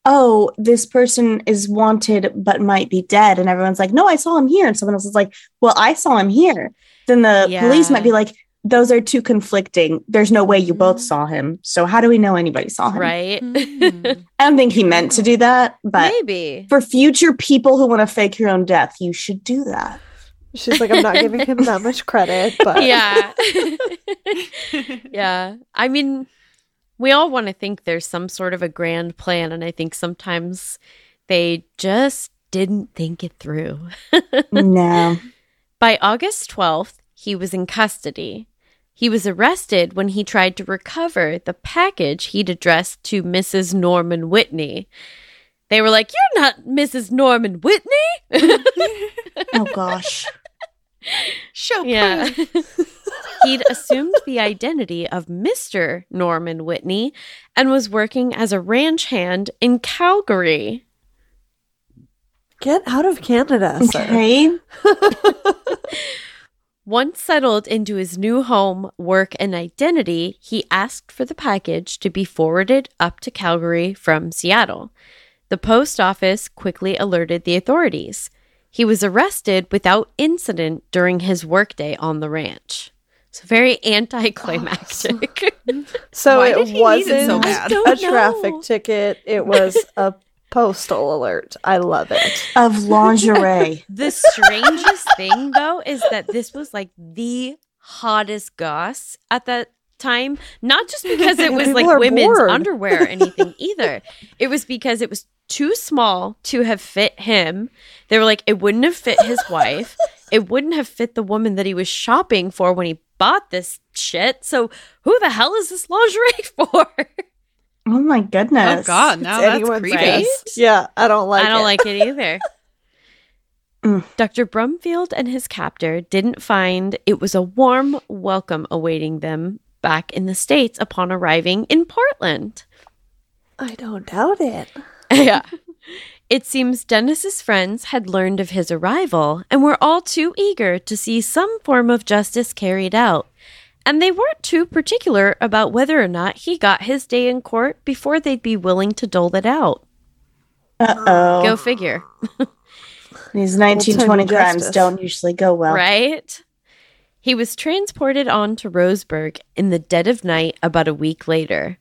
oh, this person is wanted but might be dead, and everyone's like, no, I saw him here, and someone else is like, well, I saw him here, then the yeah. police might be like, those are too conflicting. There's no way you both saw him. So how do we know anybody saw him? Right. Mm-hmm. I don't think he meant to do that, but maybe for future people who want to fake your own death, you should do that. She's like, I'm not giving him that much credit, but yeah. Yeah. I mean, we all want to think there's some sort of a grand plan, and I think sometimes they just didn't think it through. No. By August twelfth, he was in custody. He was arrested when he tried to recover the package he'd addressed to Missus Norman Whitney. They were like, you're not Missus Norman Whitney? Oh, gosh. Show yeah. He'd assumed the identity of Mister Norman Whitney and was working as a ranch hand in Calgary. Get out of Canada, sir. Okay. Once settled into his new home, work, and identity, he asked for the package to be forwarded up to Calgary from Seattle. The post office quickly alerted the authorities. He was arrested without incident during his workday on the ranch. So very anticlimactic. Oh. So Why it wasn't so a traffic know. ticket. It was a postal alert. I love it. Of lingerie. The strangest thing, though, is that this was like the hottest goss at that time. Not just because it was like women's bored. underwear or anything either. It was because it was too small to have fit him. They were like, it wouldn't have fit his wife. It wouldn't have fit the woman that he was shopping for when he bought this shit. So who the hell is this lingerie for? Oh my goodness. Oh God, now it's that's creepy. Right? Yeah, I don't like it. I don't it. like it either. Mm. Doctor Brumfield and his captor didn't find it was a warm welcome awaiting them back in the States upon arriving in Portland. I don't doubt it. Yeah. It seems Dennis's friends had learned of his arrival and were all too eager to see some form of justice carried out. And they weren't too particular about whether or not he got his day in court before they'd be willing to dole it out. Uh-oh. Go figure. These nineteen twenty crimes don't usually go well. Right? He was transported on to Roseburg in the dead of night about a week later.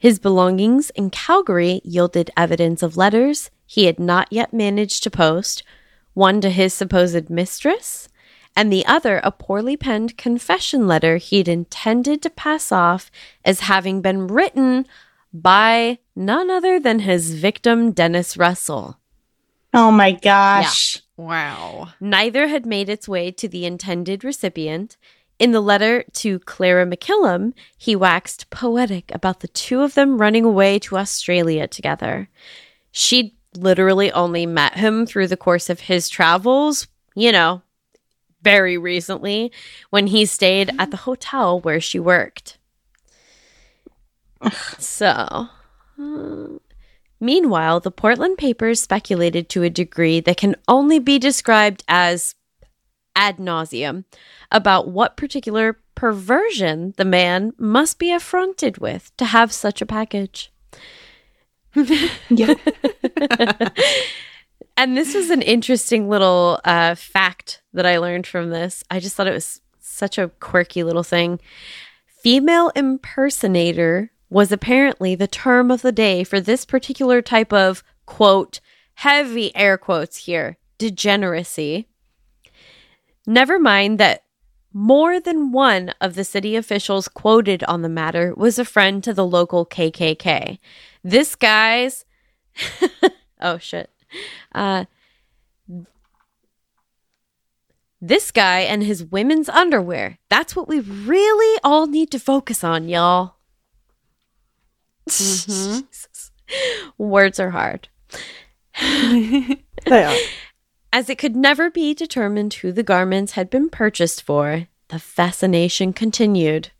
His belongings in Calgary yielded evidence of letters he had not yet managed to post, one to his supposed mistress, and the other a poorly penned confession letter he'd intended to pass off as having been written by none other than his victim, Dennis Russell. Oh my gosh. Yeah. Wow. Neither had made its way to the intended recipient. In the letter to Clara McKillum, he waxed poetic about the two of them running away to Australia together. She'd literally only met him through the course of his travels, you know, very recently, when he stayed at the hotel where she worked. So, um, meanwhile, the Portland papers speculated to a degree that can only be described as ad nauseum about what particular perversion the man must be affronted with to have such a package. And this was an interesting little uh, fact that I learned from this. I just thought it was such a quirky little thing. Female impersonator was apparently the term of the day for this particular type of, quote, heavy air quotes here, degeneracy. Never mind that more than one of the city officials quoted on the matter was a friend to the local K K K. This guy's... oh, shit. Uh, this guy and his women's underwear. That's what we really all need to focus on, y'all. Mm-hmm. Words are hard. They are. As it could never be determined who the garments had been purchased for, the fascination continued.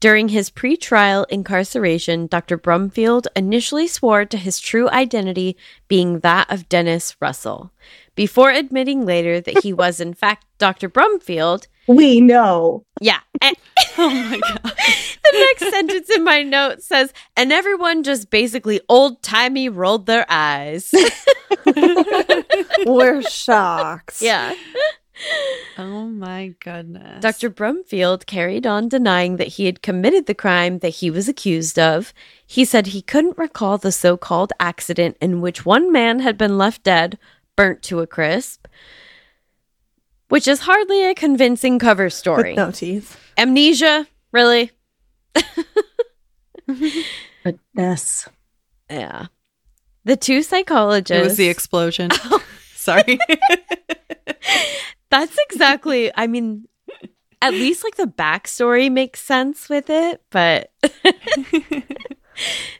During his pre-trial incarceration, Doctor Brumfield initially swore to his true identity being that of Dennis Russell, before admitting later that he was, in fact, Doctor Brumfield. We know. Yeah. And- oh, my God. The next sentence in my note says, and everyone just basically old-timey rolled their eyes. We're shocked. Yeah. Oh my goodness. Doctor Brumfield carried on denying that he had committed the crime that he was accused of. He said he couldn't recall the so-called accident in which one man had been left dead, burnt to a crisp, which is hardly a convincing cover story. With no teeth. Amnesia, really? Goodness. Yeah. The two psychologists... It was the explosion. Oh. Sorry. That's exactly, I mean, at least like the backstory makes sense with it, but...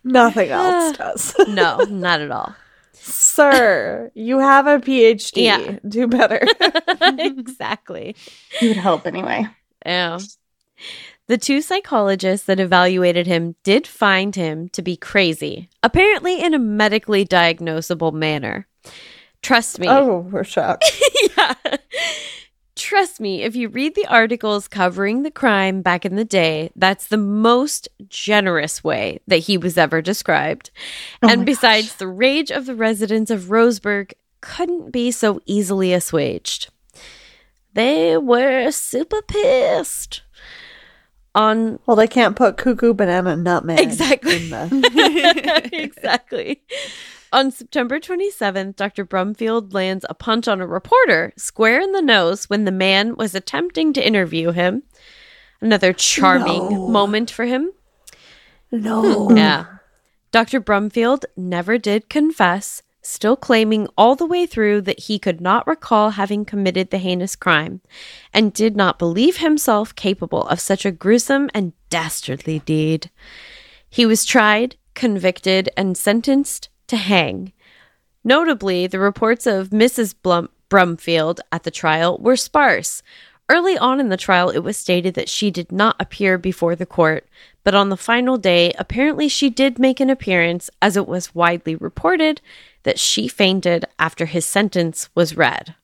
Nothing else does. No, not at all. Sir, you have a P H D. Yeah. Do better. Exactly. You would help anyway. Yeah. The two psychologists that evaluated him did find him to be crazy, apparently in a medically diagnosable manner. Trust me. Oh, we're shocked. Yeah. Trust me, if you read the articles covering the crime back in the day, that's the most generous way that he was ever described. Oh and besides, gosh. The rage of the residents of Roseburg couldn't be so easily assuaged. They were super pissed. On well, they can't put cuckoo, banana, nutmeg. Exactly. In the- exactly. On September twenty-seventh, Doctor Brumfield lands a punch on a reporter square in the nose when the man was attempting to interview him. Another charming no. moment for him. No. Yeah. Doctor Brumfield never did confess, still claiming all the way through that he could not recall having committed the heinous crime and did not believe himself capable of such a gruesome and dastardly deed. He was tried, convicted, and sentenced to hang. Notably, the reports of Missus Blum- Brumfield at the trial were sparse. Early on in the trial, it was stated that she did not appear before the court, but on the final day, apparently she did make an appearance, as it was widely reported that she fainted after his sentence was read.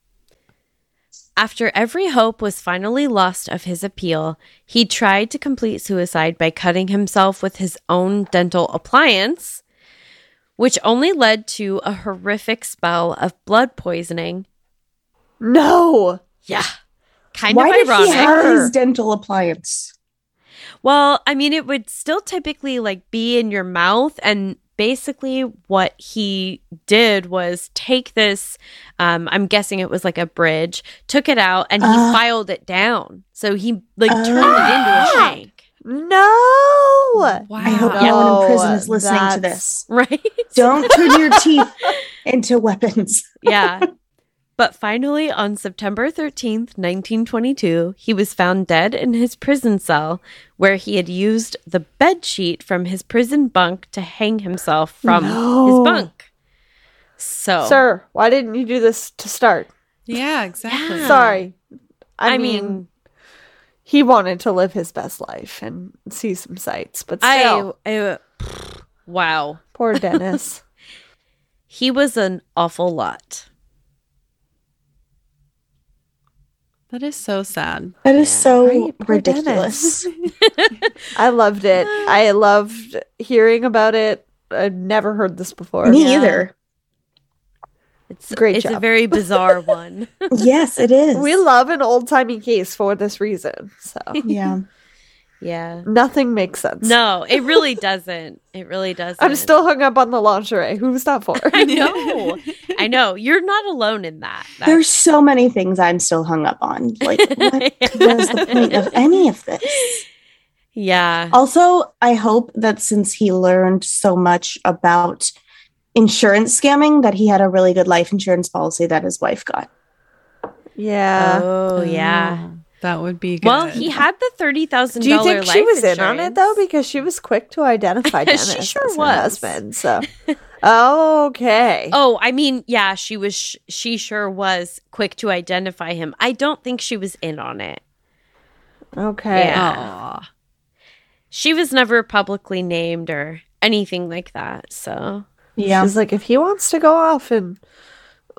After every hope was finally lost of his appeal, he tried to complete suicide by cutting himself with his own dental appliance, which only led to a horrific spell of blood poisoning. No! Yeah. Kind Why of ironic. Why did he have his dental appliance? Well, I mean, it would still typically like be in your mouth, and basically what he did was take this. Um, I'm guessing it was like a bridge. Took it out and he uh, filed it down, so he like uh, turned it into a shank. No, wow. I hope no, no one in prison is listening to this. Right? Don't turn your teeth into weapons. Yeah. But finally, on September thirteenth, nineteen twenty-two, he was found dead in his prison cell where he had used the bedsheet from his prison bunk to hang himself from no. his bunk. So, sir, why didn't you do this to start? Yeah, exactly. Yeah. Sorry. I, I mean, mean, he wanted to live his best life and see some sights, but still. I, I, wow. Poor Dennis. He was an awful lot. That is so sad. That is yeah. so right? ridiculous. I loved it. I loved hearing about it. I've never heard this before. Me yeah. either. It's great. It's job. a very bizarre one. Yes, it is. We love an old-timey case for this reason. So yeah, yeah. Nothing makes sense. No, it really doesn't. It really doesn't. I'm still hung up on the lingerie. Who's that for? I know. I know. You're not alone in that. That's- There's so many things I'm still hung up on. Like, what was the point of any of this? Yeah. Also, I hope that since he learned so much about insurance scamming, that he had a really good life insurance policy that his wife got. Yeah. Oh, yeah. Oh, that would be good. Well, he had the thirty thousand dollars life insurance. Do you think she was insurance? in on it, though? Because she was quick to identify Dennis she sure as was. her husband, so... Okay. Oh, I mean, yeah, she was. Sh- she sure was quick to identify him. I don't think she was in on it. Okay. Yeah. Aww. She was never publicly named or anything like that. So yeah, she's like, if he wants to go off and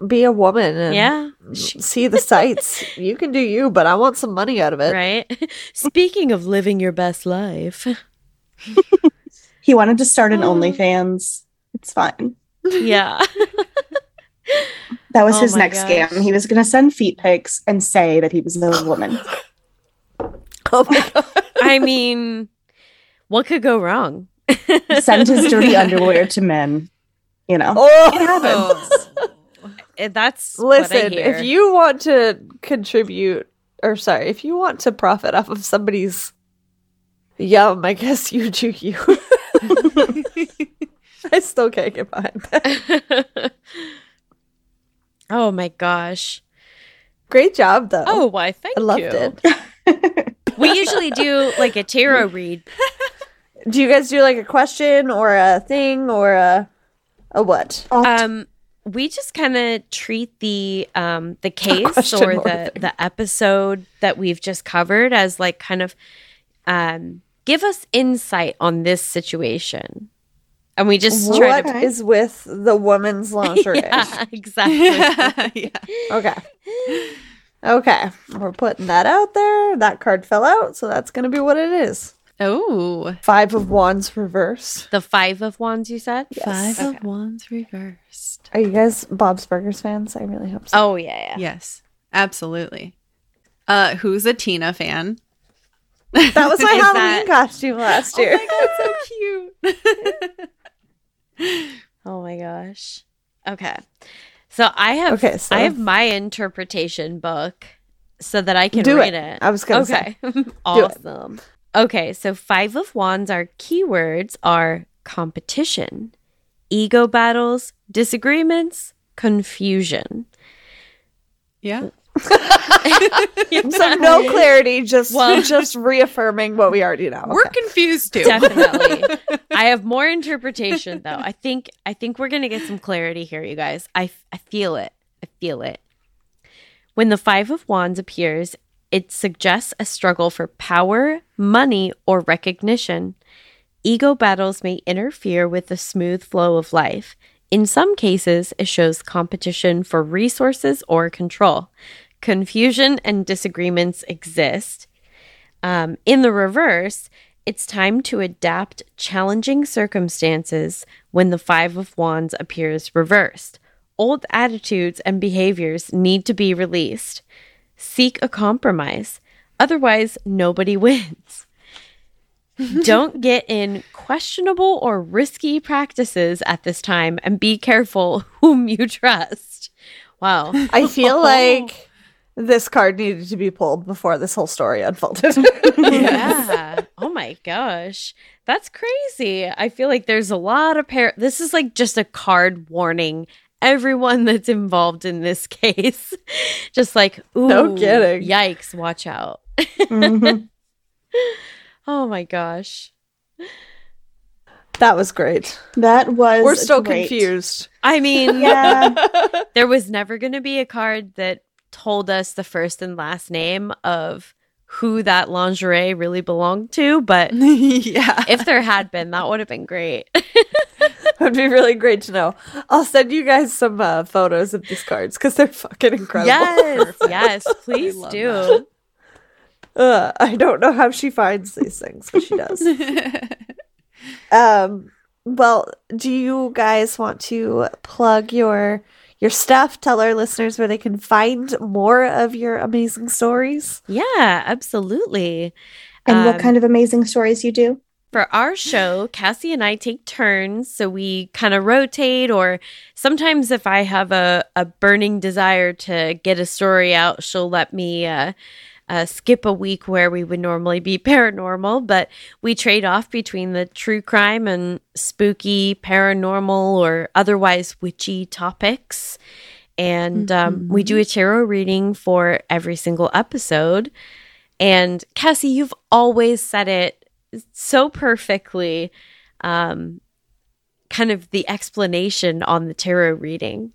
be a woman and yeah. see the sights, you can do you, but I want some money out of it, right? Speaking of living your best life, he wanted to start an OnlyFans. It's fine. Yeah. That was oh his next gosh. scam. He was going to send feet pics and say that he was a woman. Oh my God. I mean, what could go wrong? Send his dirty underwear to men. You know, oh. It happens. Oh. That's Listen, what I hear. If you want to contribute, or sorry, if you want to profit off of somebody's yum, I guess you do you. I still can't get behind that. Oh, my gosh. Great job, though. Oh, why, thank you. I loved you. it. We usually do, like, a tarot read. Do you guys do, like, a question or a thing or a, a what? Um, we just kind of treat the um the case or the, the episode that we've just covered as, like, kind of um give us insight on this situation. And we just what try to. What is with the woman's lingerie? Yeah, exactly. Yeah. Okay. Okay. We're putting that out there. That card fell out, so that's going to be what it is. Oh. Five of Wands reversed. The Five of Wands, you said? Yes. Five okay. of Wands reversed. Are you guys Bob's Burgers fans? I really hope so. Oh, yeah, yeah. Yes, absolutely. uh, who's a Tina fan. That was my Halloween that... costume last year. Oh my God, so cute. Oh my gosh. Okay. So I have okay, so... I have my interpretation book so that I can Do read it. it. I was going to okay. say. Awesome. Okay, so Five of Wands, our keywords are competition, ego battles, disagreements, confusion. Yeah. So no clarity, just well, just reaffirming what we already know. We're okay. confused too. Definitely. I have more interpretation though. I think I think we're going to get some clarity here, you guys. I, I feel it. I feel it. When the Five of Wands appears, it suggests a struggle for power, money, or recognition. Ego battles may interfere with the smooth flow of life. In some cases, it shows competition for resources or control. Confusion and disagreements exist. Um, in the reverse, it's time to adapt challenging circumstances when the Five of Wands appears reversed. Old attitudes and behaviors need to be released. Seek a compromise. Otherwise, nobody wins. Don't get in questionable or risky practices at this time and be careful whom you trust. Wow. I feel like this card needed to be pulled before this whole story unfolded. Yeah. Oh my gosh. That's crazy. I feel like there's a lot of par- – this is like just a card warning – everyone that's involved in this case. Just like, ooh, no kidding. Yikes, watch out. Mm-hmm. Oh my gosh. That was great. That was We're still great. confused. I mean, yeah. There was never going to be a card that told us the first and last name of who that lingerie really belonged to, but yeah. If there had been, that would have been great. Would be really great to know. I'll send you guys some uh, photos of these cards because they're fucking incredible. Yes, yes, please do. Uh, I don't know how she finds these things, but she does. um. Well, do you guys want to plug your your stuff? Tell our listeners where they can find more of your amazing stories. Yeah, absolutely. And um, what kind of amazing stories you do? For our show, Cassie and I take turns, so we kind of rotate, or sometimes if I have a, a burning desire to get a story out, she'll let me uh, uh, skip a week where we would normally be paranormal, but we trade off between the true crime and spooky, paranormal, or otherwise witchy topics, and mm-hmm. um, we do a tarot reading for every single episode, and Cassie, you've always said it so perfectly, um, kind of the explanation on the tarot reading.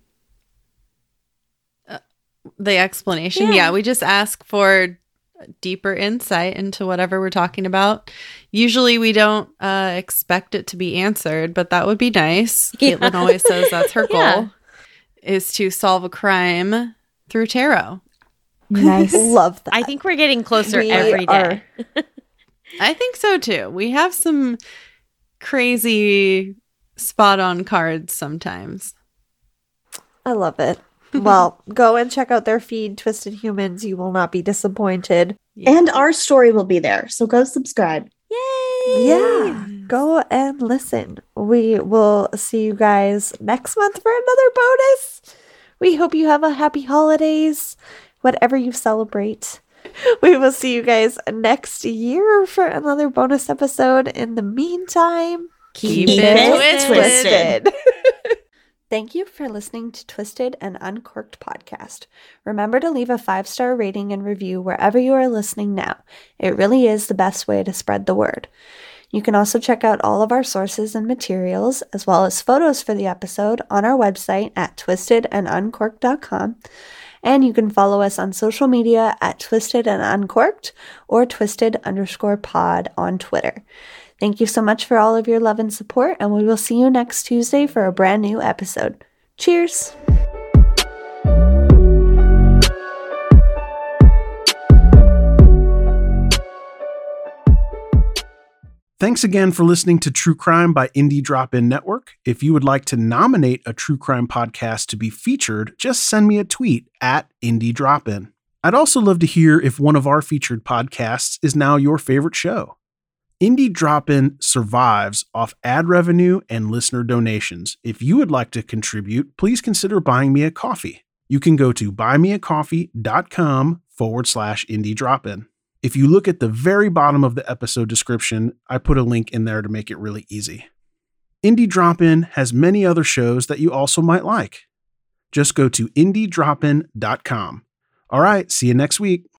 Uh, the explanation, yeah. yeah. We just ask for deeper insight into whatever we're talking about. Usually we don't uh, expect it to be answered, but that would be nice. Yeah. Caitlin always says that's her goal, yeah. is to solve a crime through tarot. Nice. Love that. I think we're getting closer we every day. Are. I think so, too. We have some crazy spot-on cards sometimes. I love it. Well, go and check out their feed, Twisted Humans. You will not be disappointed. Yeah. And our story will be there, so go subscribe. Yay! Yeah, go and listen. We will see you guys next month for another bonus. We hope you have a happy holidays, whatever you celebrate. We will see you guys next year for another bonus episode. In the meantime, keep, keep it twisted. twisted. Thank you for listening to Twisted and Uncorked podcast. Remember to leave a five-star rating and review wherever you are listening now. It really is the best way to spread the word. You can also check out all of our sources and materials, as well as photos for the episode, on our website at twisted and uncorked dot com. And you can follow us on social media at Twisted and Uncorked or Twisted underscore pod on Twitter. Thank you so much for all of your love and support, and we will see you next Tuesday for a brand new episode. Cheers! Thanks again for listening to True Crime by Indie Drop-In Network. If you would like to nominate a true crime podcast to be featured, just send me a tweet at Indie Drop-In. I'd also love to hear if one of our featured podcasts is now your favorite show. Indie Drop-In survives off ad revenue and listener donations. If you would like to contribute, please consider buying me a coffee. You can go to buymeacoffee.com forward slash indie drop-in. If you look at the very bottom of the episode description, I put a link in there to make it really easy. Indie Drop-In has many other shows that you also might like. Just go to indie drop in dot com. All right, see you next week.